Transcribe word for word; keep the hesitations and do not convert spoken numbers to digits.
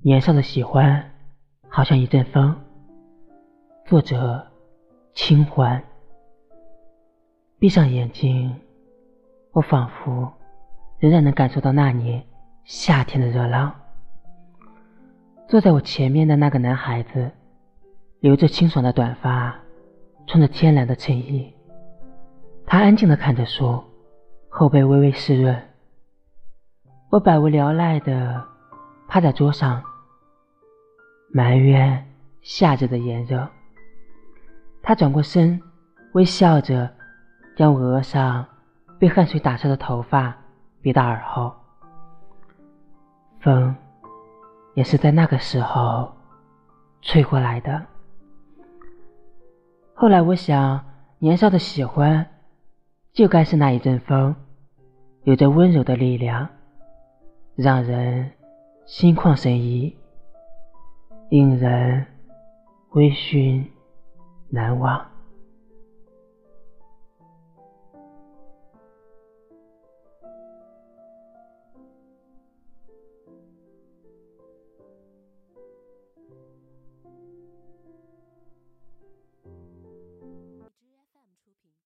年少的喜欢好像一阵风。作者清欢。闭上眼睛，我仿佛仍然能感受到那年夏天的热浪。坐在我前面的那个男孩子，留着清爽的短发，穿着天然的衬衣。他安静地看着书，后背微微湿润。我百无聊赖地趴在桌上，埋怨夏日的炎热。他转过身，微笑着将我额上被汗水打湿的头发别到耳后。风也是在那个时候吹过来的。后来我想，年少的喜欢就该是那一阵风，有着温柔的力量，让人心旷神怡，令人微醺难忘。